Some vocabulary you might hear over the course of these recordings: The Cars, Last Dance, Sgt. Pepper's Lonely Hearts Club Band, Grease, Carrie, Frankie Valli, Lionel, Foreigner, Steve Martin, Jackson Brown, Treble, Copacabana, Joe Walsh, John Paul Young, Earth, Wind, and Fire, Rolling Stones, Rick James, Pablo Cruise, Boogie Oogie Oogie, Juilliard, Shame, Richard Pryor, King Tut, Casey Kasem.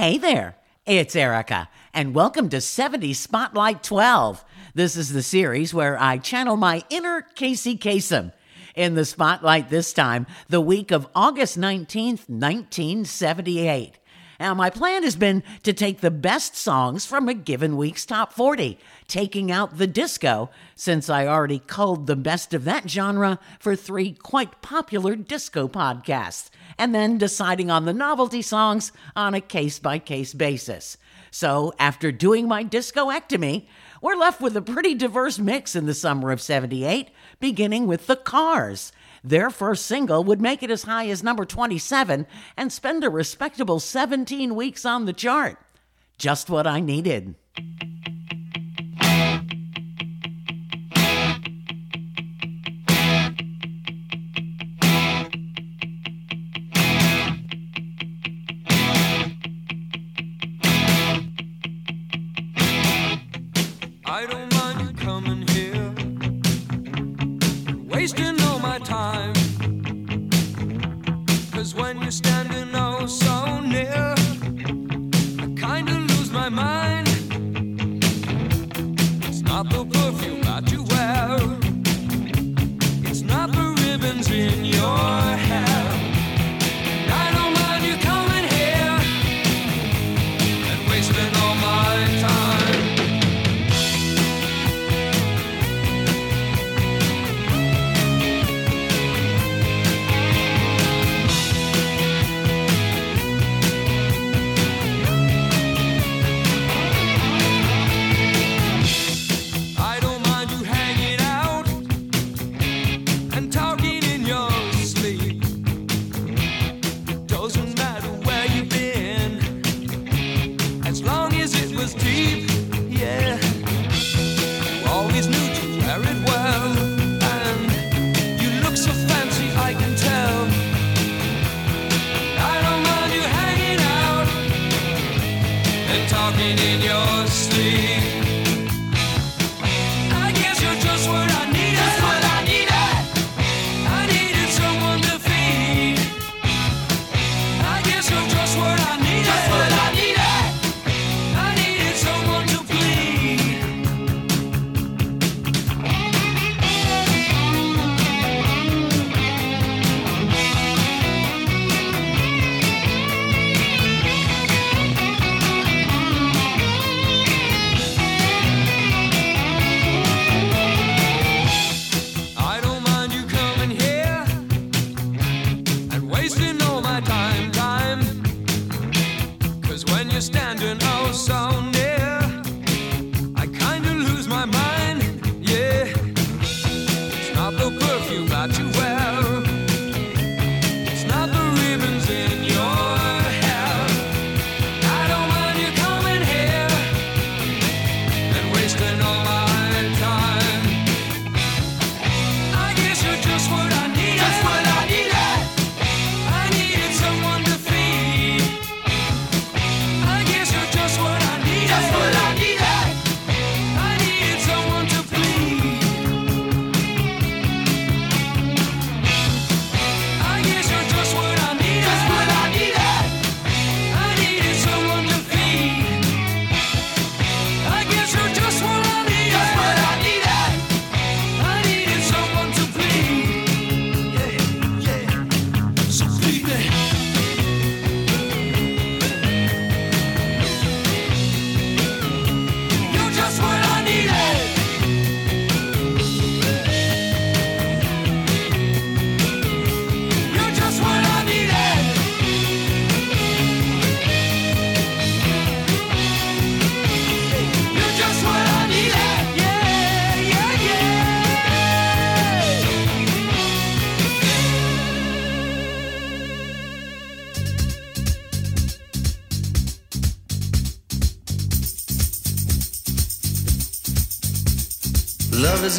Hey there, it's Erica, and welcome to 70s Spotlight 12. This is the series where I channel my inner Casey Kasem. In the spotlight this time, the week of August 19th, 1978. Now, my plan has been to take the best songs from a given week's top 40, taking out the disco, since I already culled the best of that genre for three quite popular disco podcasts, and then deciding on the novelty songs on a case-by-case basis. So, after doing my discoectomy, we're left with a pretty diverse mix in the summer of 78, beginning with The Cars. Their first single would make it as high as number 27 and spend a respectable 17 weeks on the chart. Just what I needed.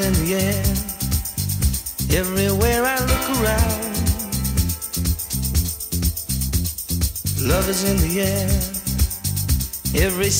In the air, everywhere I look around, love is in the air, every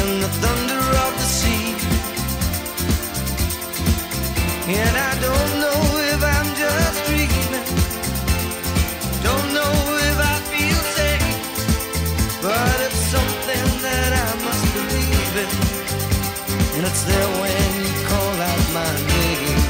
in the thunder of the sea. And I don't know if I'm just dreaming, don't know if I feel safe, but it's something that I must believe in. And it's there when you call out my name.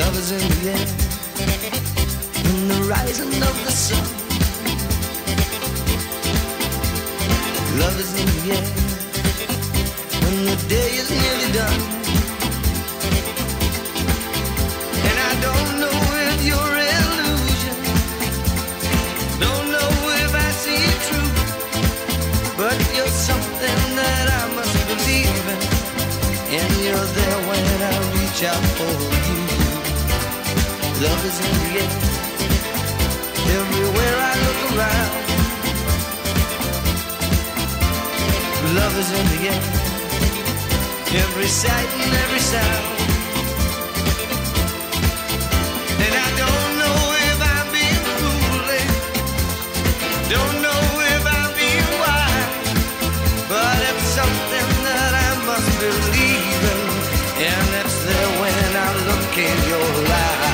Love is in the air, in the rising of the sun. Love is in the air, when the day is nearly done. And I don't know if you're an illusion, don't know if I see it true, but you're something that I must believe in, and you're there when I reach out for you. Love is in the air, everywhere I look around. Love is in the air, every sight and every sound. And I don't know if I'm being foolish, don't know if I'm being wise, but it's something that I must believe in, and it's there when I look in your eyes.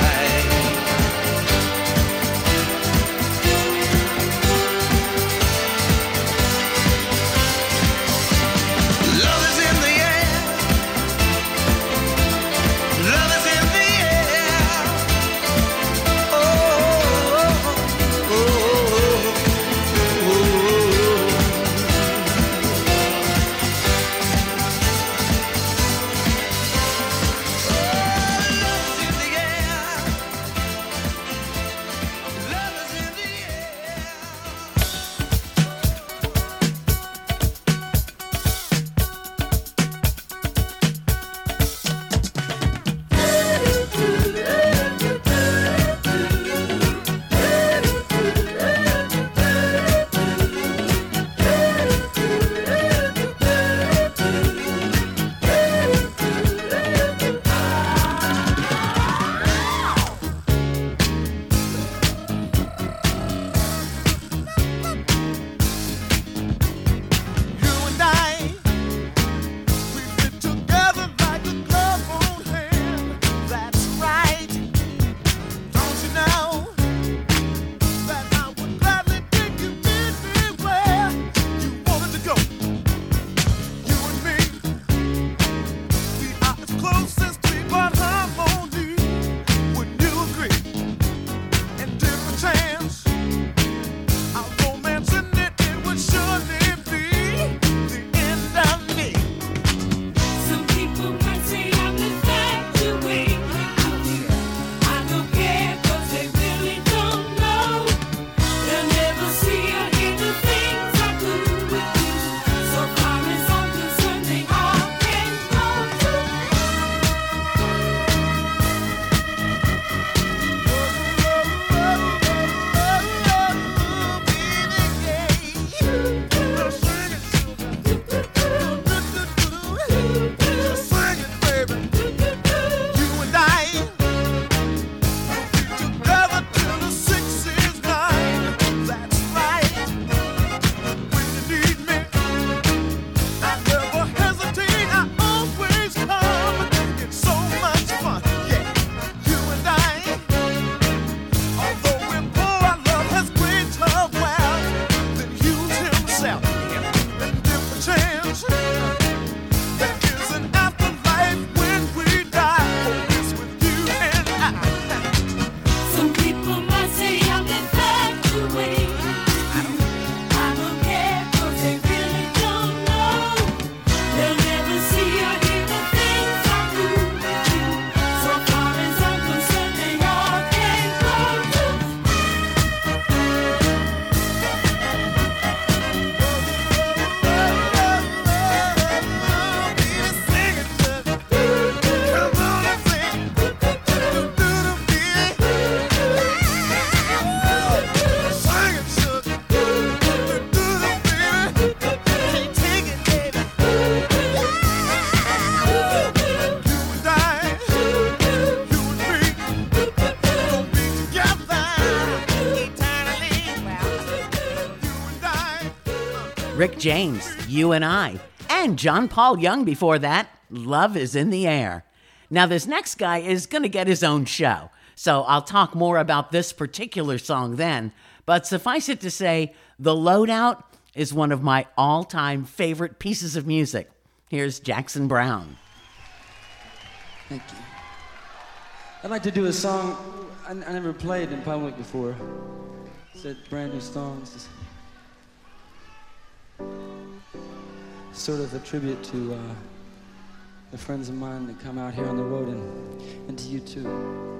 Rick James, You and I, and John Paul Young before that, Love is in the Air. Now this next guy is going to get his own show, so I'll talk more about this particular song then, but suffice it to say, The Loadout is one of my all-time favorite pieces of music. Here's Jackson Brown. Thank you. I'd like to do a song I never played in public before. It's a brand new song. It's sort of a tribute to the friends of mine that come out here on the road and to you too.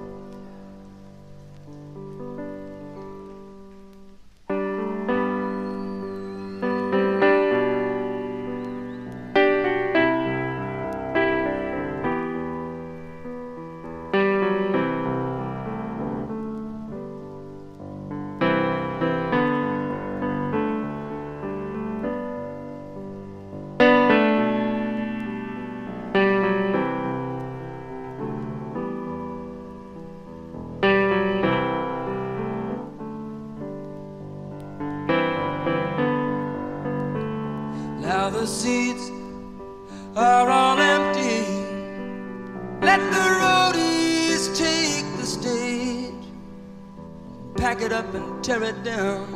Tear it down.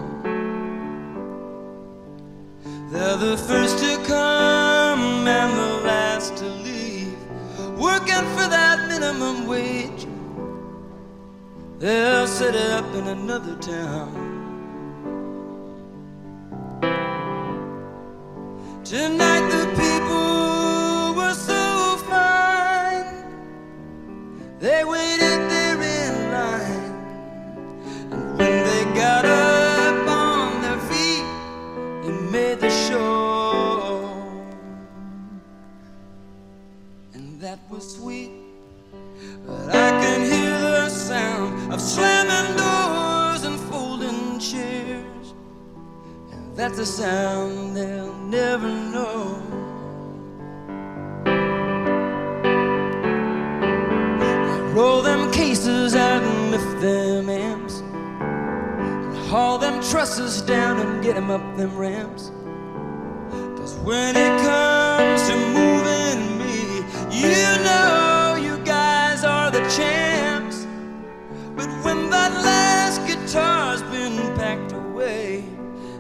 They're the first to come and the last to leave, working for that minimum wage. They'll set it up in another town. Tonight the people were so fine, they waited there in line. Got up on their feet and made the show, and that was sweet. But I can hear the sound of slamming doors and folding chairs, and that's a sound they'll never know. They roll them cases out and lift them amps, haul them trusses down and get them up them ramps. Cause when it comes to moving me, you know you guys are the champs. But when that last guitar's been packed away,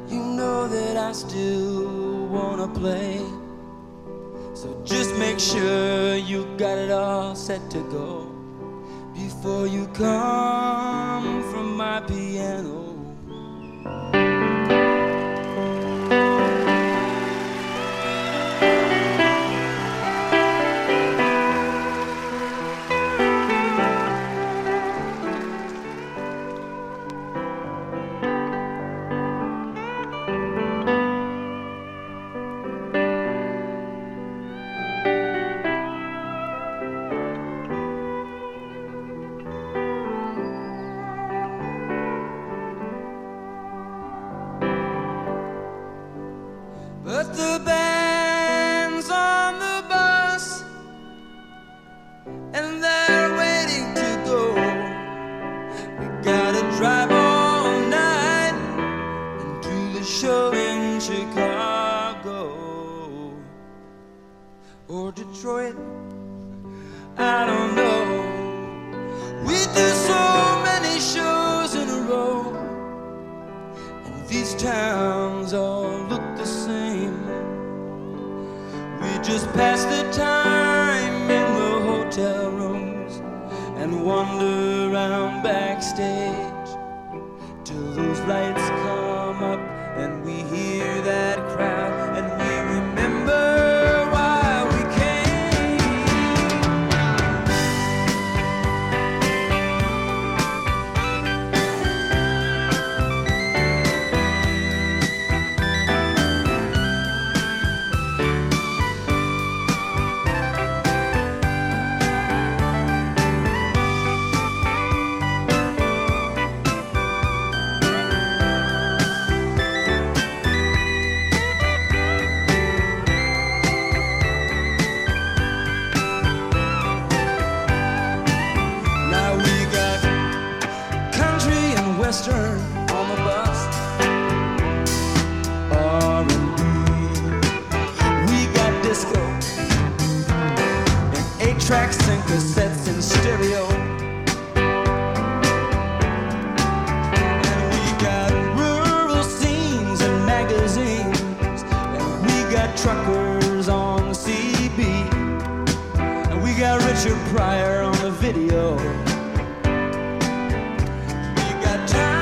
you know that I still wanna play. So just make sure you got it all set to go before you come from my piano. tracks and cassettes in stereo. And we got rural scenes and magazines. And we got truckers on the CB. And we got Richard Pryor on the video. We got time.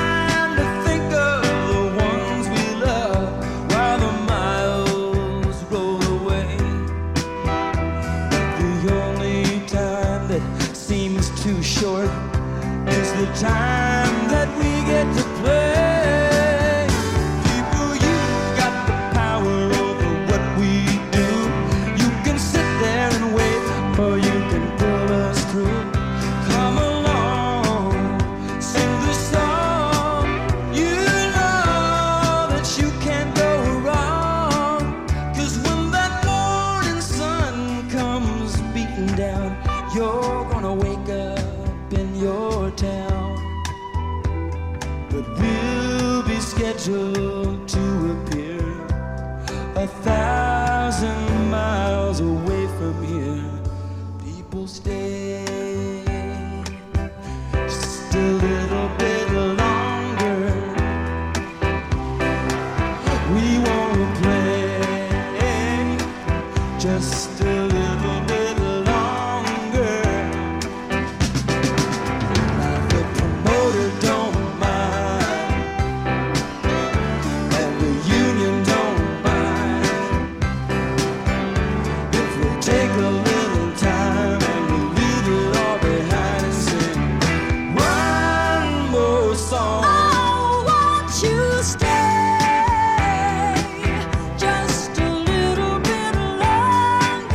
Too short is the time that we get to play. People, you've got the power over what we do. You can sit there and wait, or you can pull us through. Come along, sing the song. You know that you can't go wrong. 'Cause when that morning sun comes beating down, you're gonna wake up in your town, but we'll be scheduled to appear 1,000 miles away from here. People stay just a little bit longer. We won't play just a little bit. Stay just a little bit longer.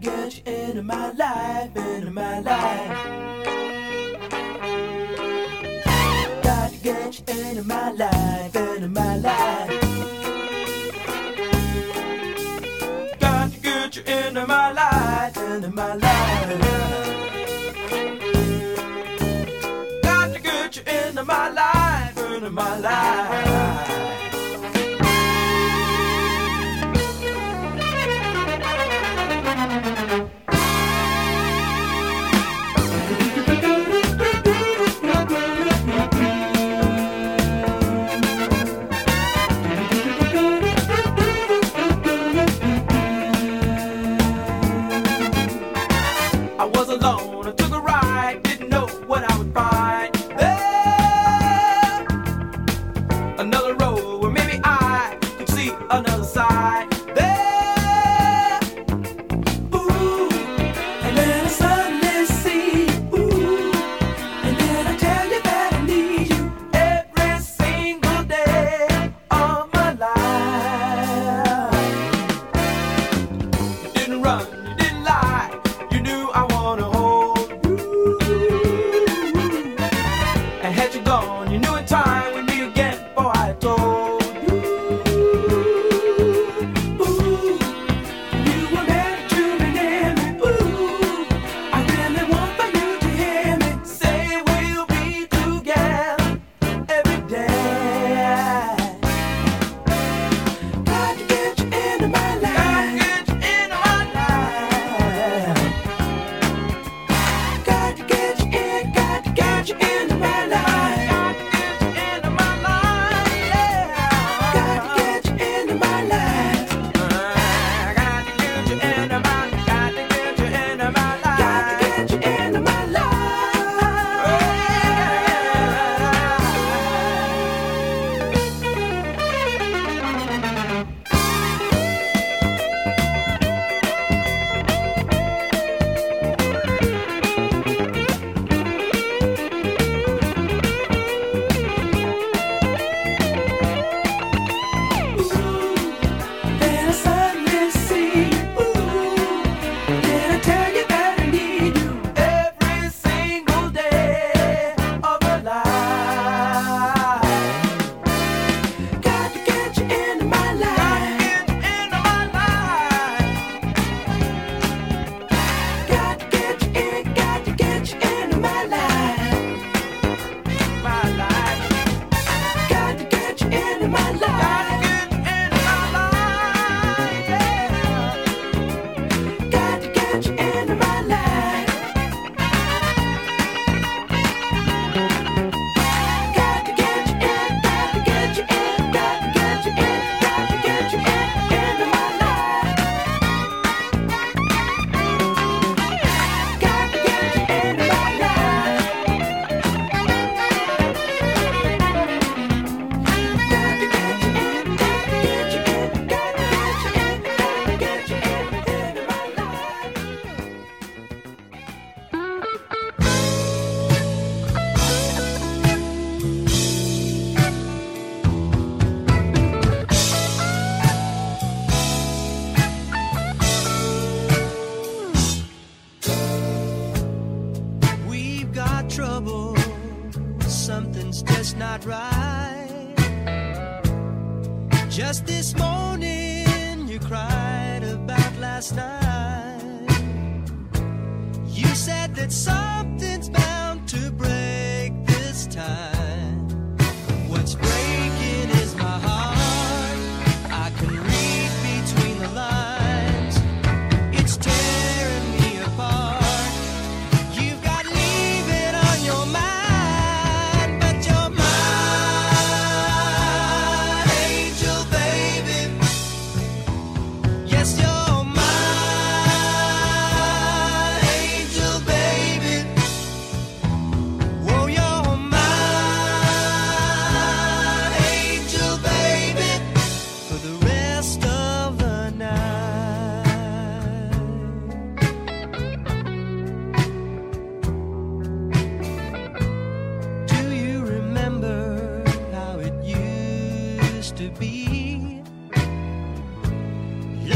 to get you into my life, into my life. Got to get you into my life, into my life. Got to get you into my life, into my life. Got to get you into my life, into my life.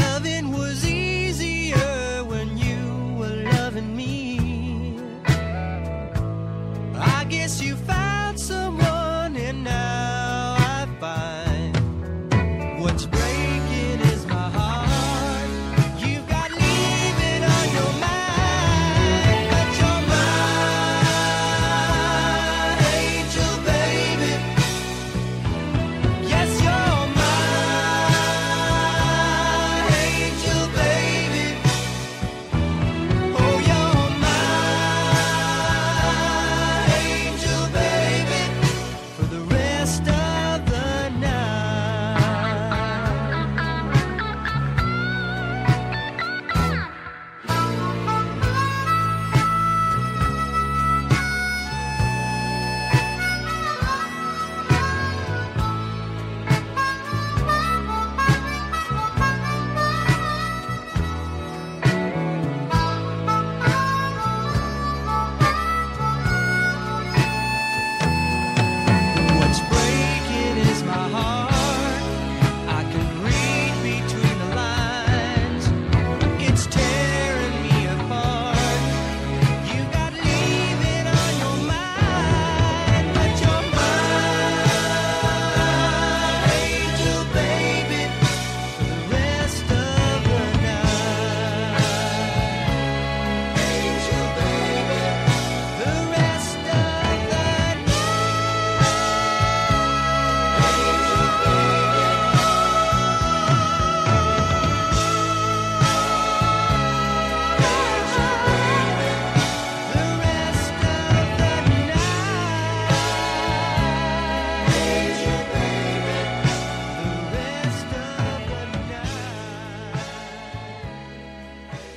Loving would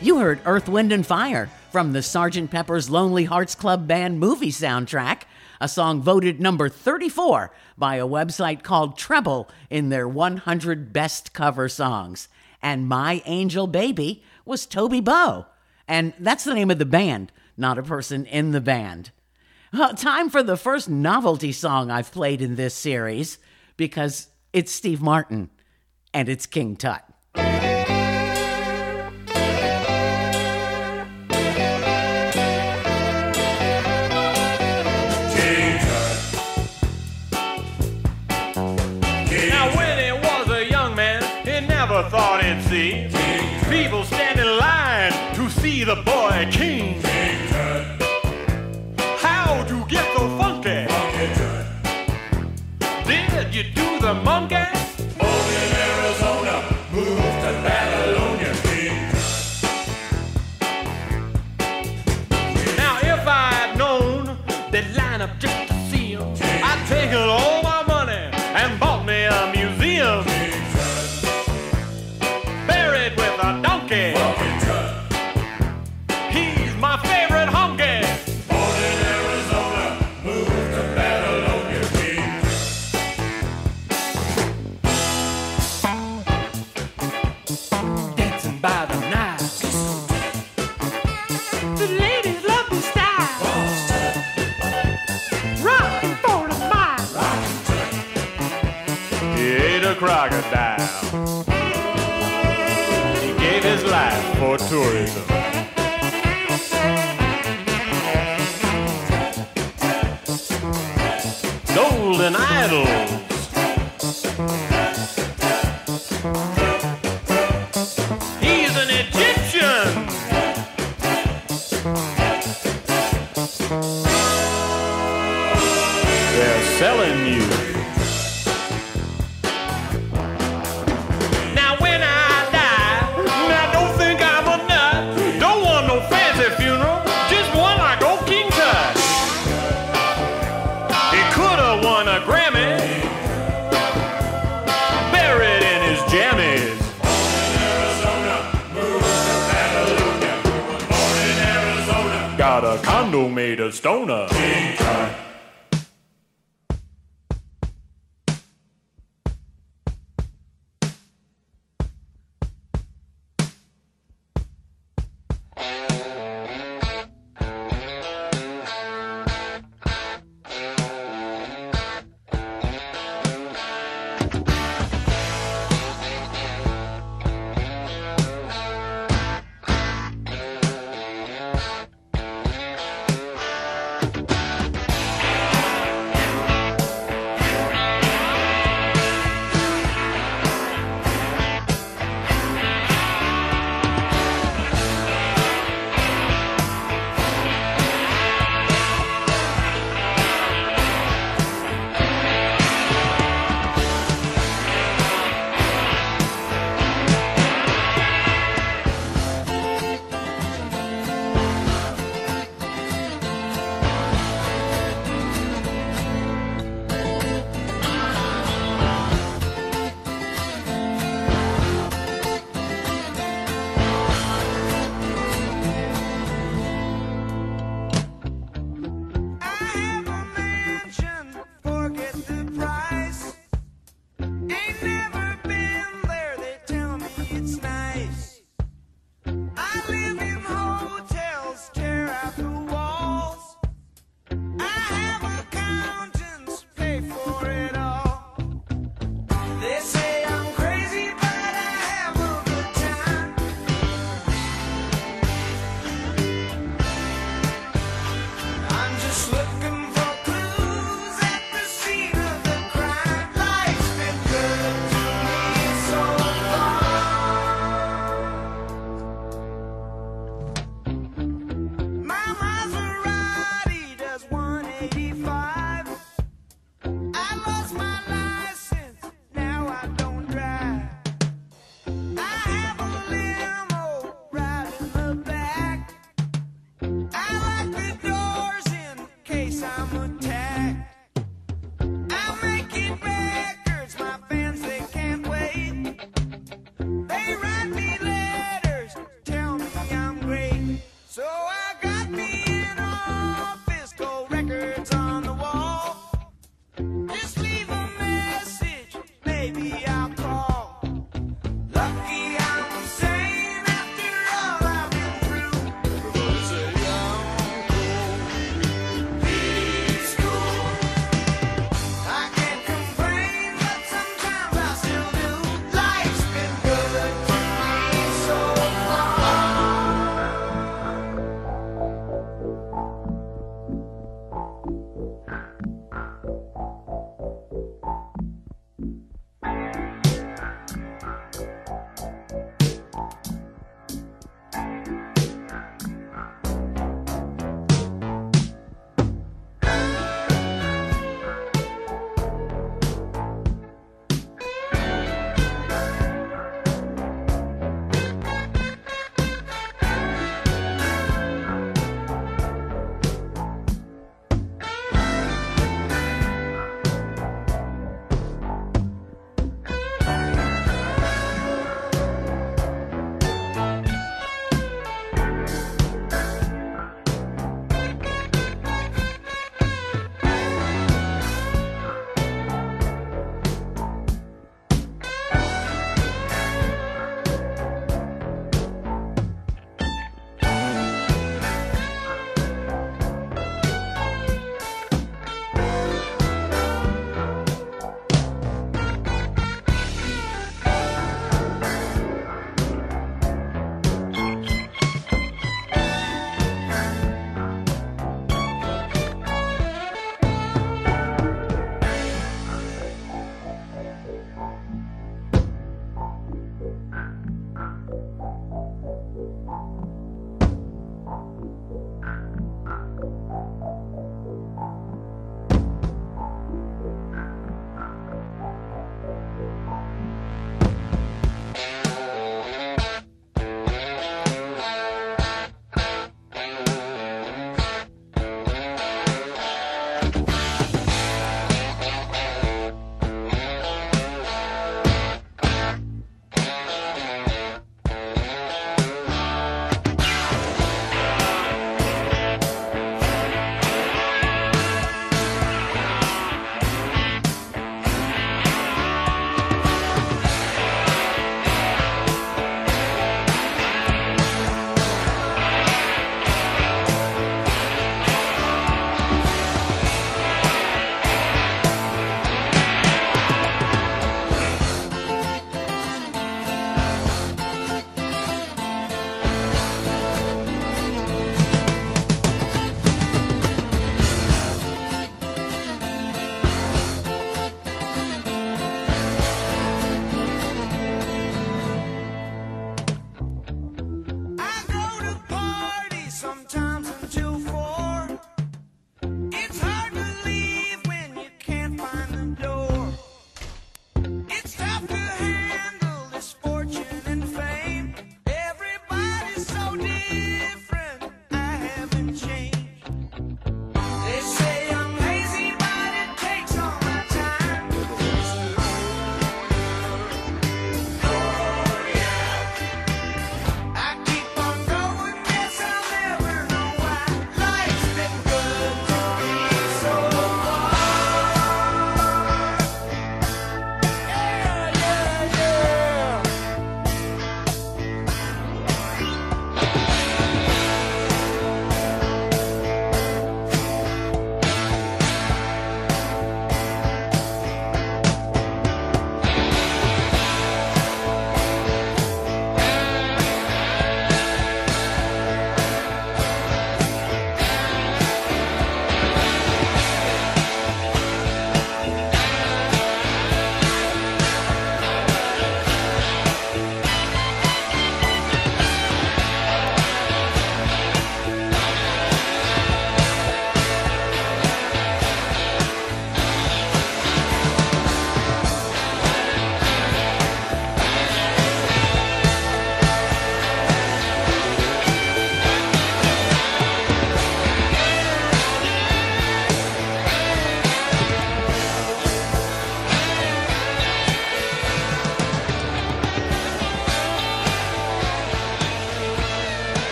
You heard Earth, Wind, and Fire from the Sgt. Pepper's Lonely Hearts Club Band movie soundtrack, a song voted number 34 by a website called Treble in their 100 Best Cover Songs. And My Angel Baby was Toby Bow. And that's the name of the band, not a person in the band. Well, time for the first novelty song I've played in this series, because it's Steve Martin, and it's King Tut. Thought it seems people stand in line to see the boy King. King Tut. How'd you get so funky? Monkey Tut. Did you do the monkey? Born in Arizona, moved to Babylonia. King Tut. Now if I had known they'd line up just to see him, I'd taken all my money and bought me a museum. Donkey. He's my favorite honky. Born in Arizona, moved to Babylonia. King. Dancing by the night, the ladies love the style. Rockin' for the mile. He ate a crocodile. His life for tourism. Gold and idols. He's an Egyptian. They're selling you. A condo made of stoner. King Tut.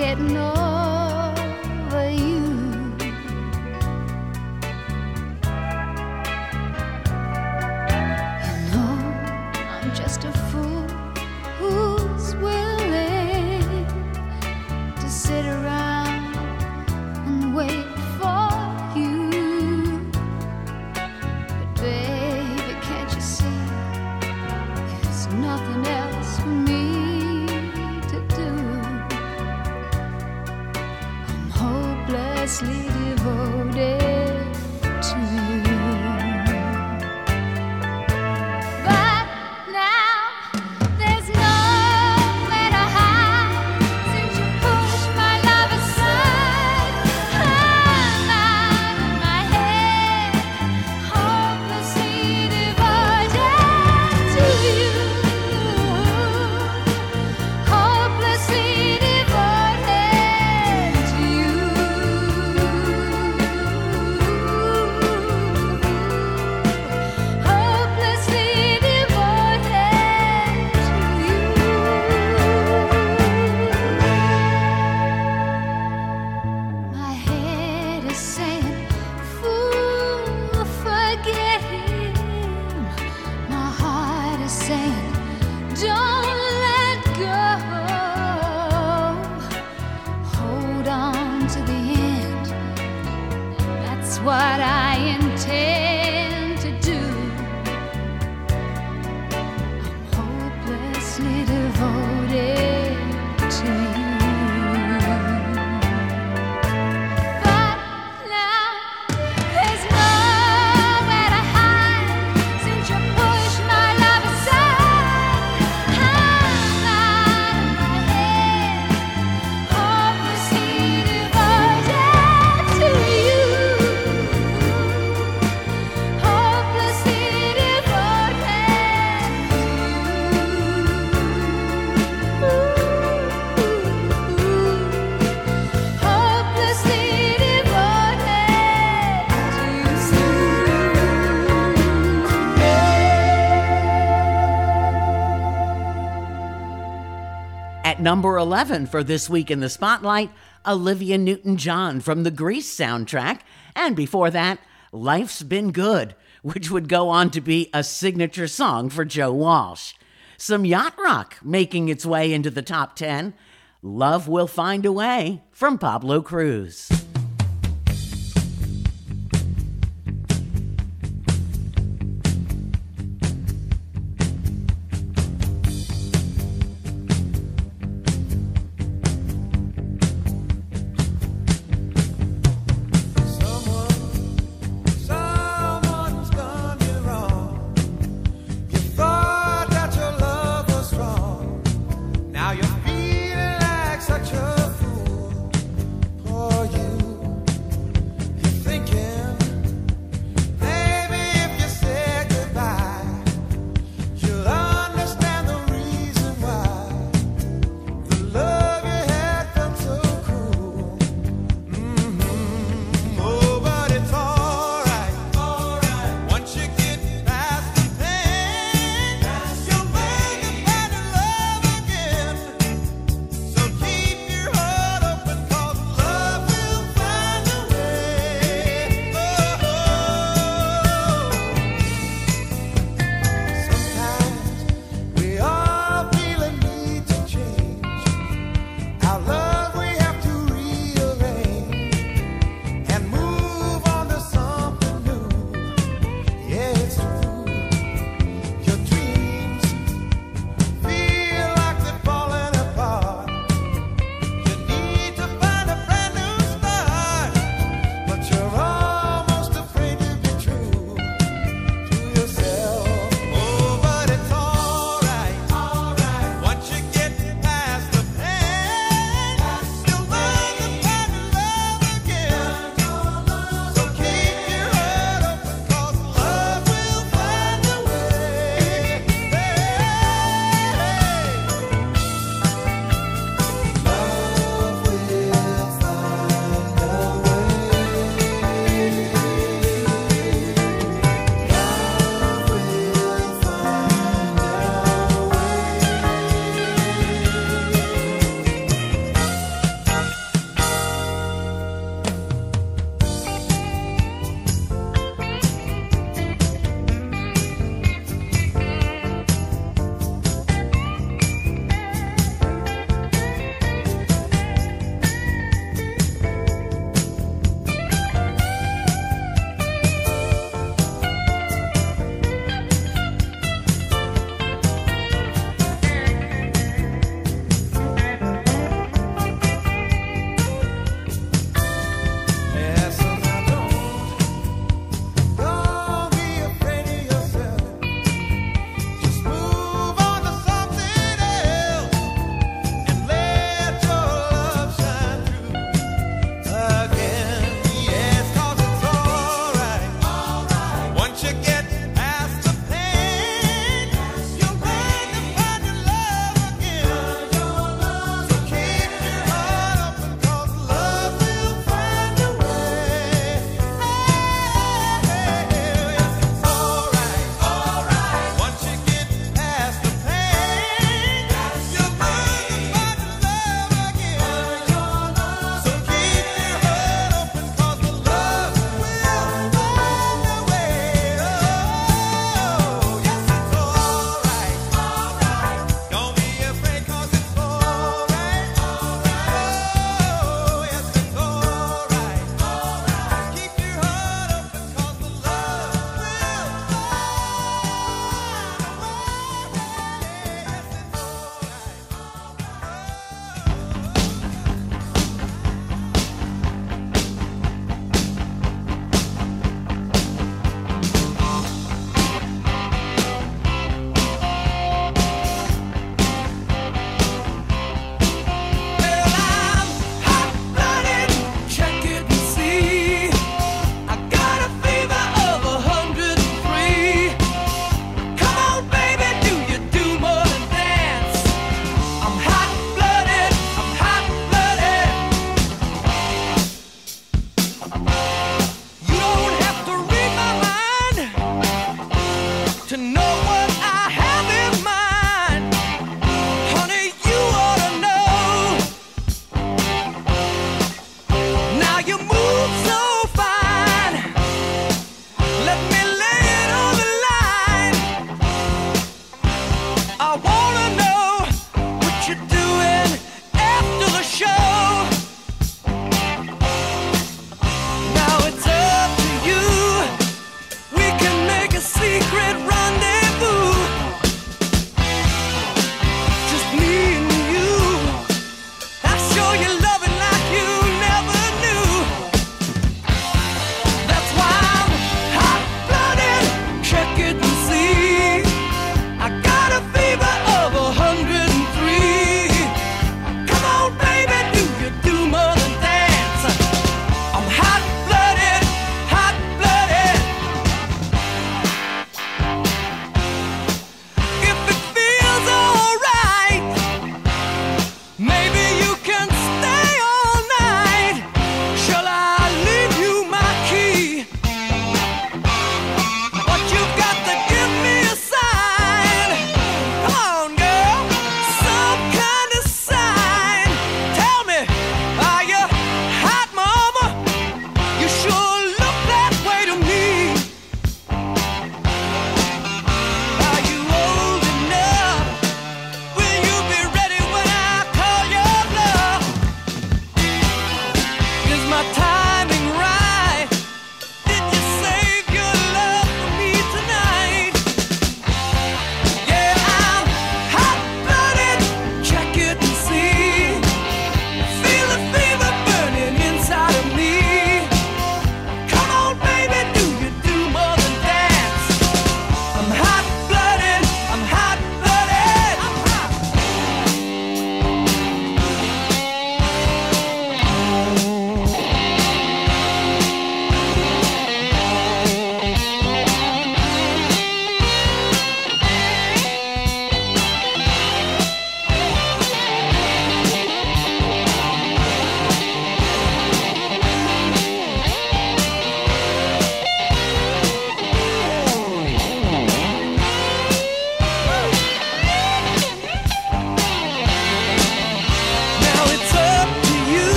getting over you. You know I'm just a fool who's willing to sit around and wait for you. But baby, can't you see there's nothing else for me? Devoted to you. But now there's nowhere to hide since you pushed my love aside. I'm out of my head, hopelessly devoted to you. Hopelessly devoted. What I intend to do. I'm hopelessly devoted to you. But now there's nowhere to hide since you pushed my love aside. I'm out of my head, hopelessly devoted to you. Number 11 for this week in the spotlight, Olivia Newton-John from the Grease soundtrack, and before that, Life's Been Good, which would go on to be a signature song for Joe Walsh. Some yacht rock making its way into the top 10, Love Will Find a Way from Pablo Cruise. You're feeling like such a fool. Poor you.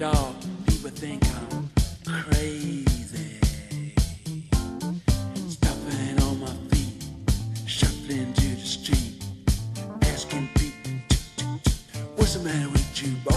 dog, people think I'm crazy. Stumbling on my feet, shuffling to the street, asking people, what's the matter with you, boy?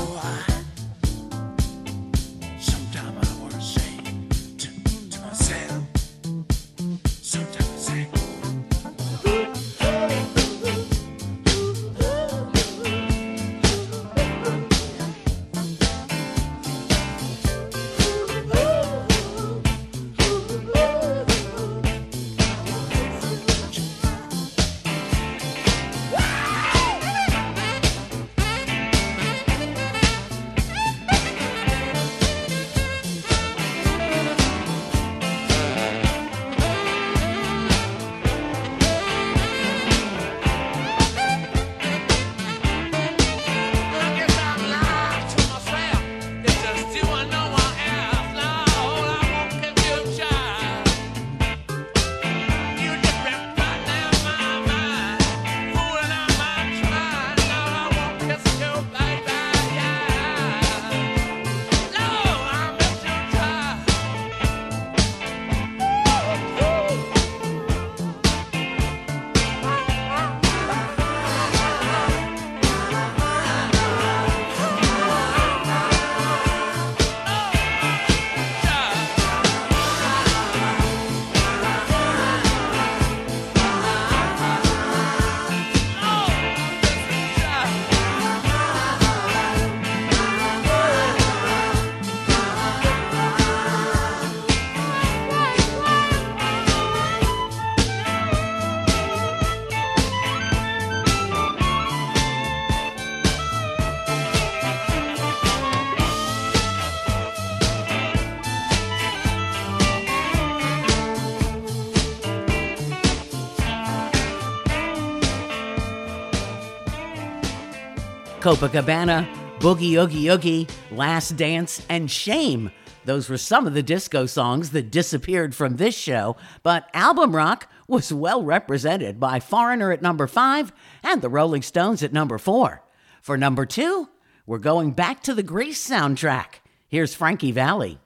Copacabana, Boogie Oogie Oogie, Last Dance, and Shame. Those were some of the disco songs that disappeared from this show, but album rock was well represented by Foreigner at number 5 and the Rolling Stones at number 4. For number 2, we're going back to the Grease soundtrack. Here's Frankie Valli.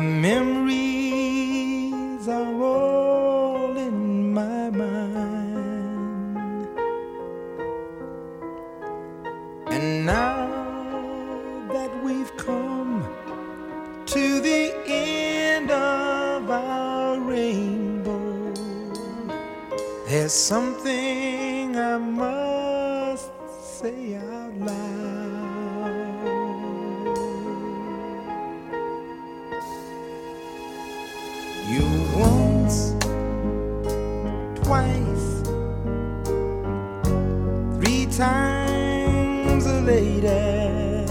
The memories are all in my mind, and now that we've come to the end of our rainbow, there's something I must say out loud. You once, twice, three times a lady,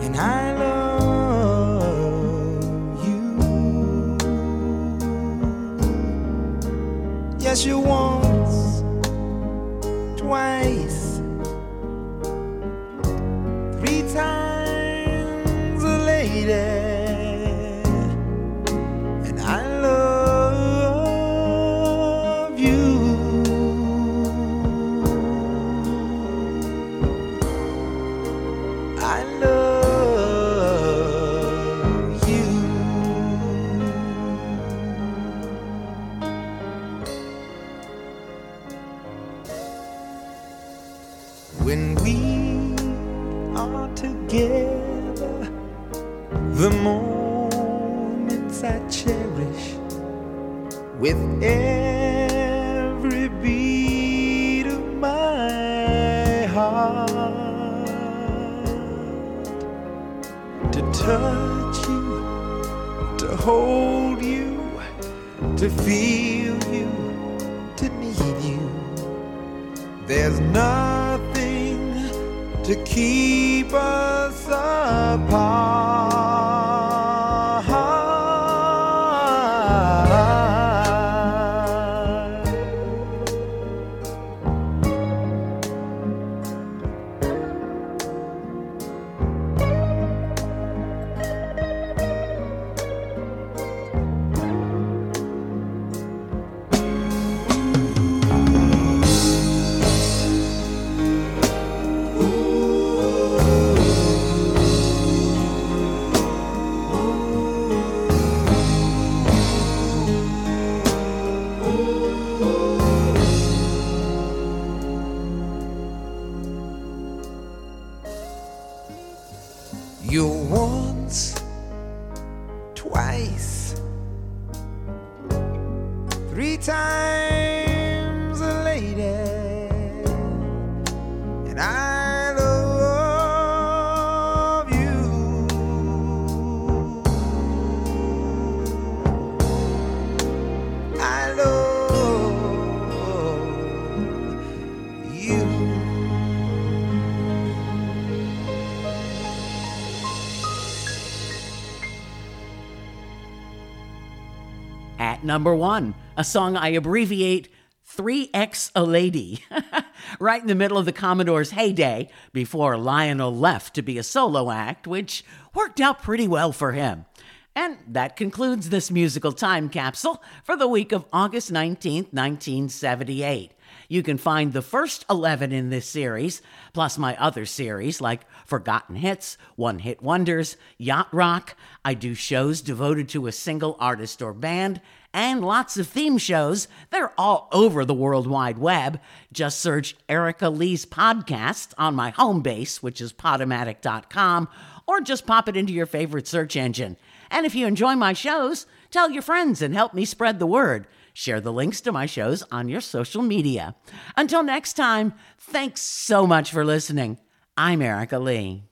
and I love you. Yes, you once, twice, three times a lady. Number one, a song I abbreviate 3X a Lady, right in the middle of the Commodore's heyday before Lionel left to be a solo act, which worked out pretty well for him. And that concludes this musical time capsule for the week of August 19th, 1978. You can find the first 11 in this series, plus my other series like Forgotten Hits, One Hit Wonders, Yacht Rock. I do shows devoted to a single artist or band, and lots of theme shows. They're all over the World Wide Web. Just search Erica Lee's podcast on my home base, which is podomatic.com, or just pop it into your favorite search engine. And if you enjoy my shows, tell your friends and help me spread the word. Share the links to my shows on your social media. Until next time, thanks so much for listening. I'm Erica Lee.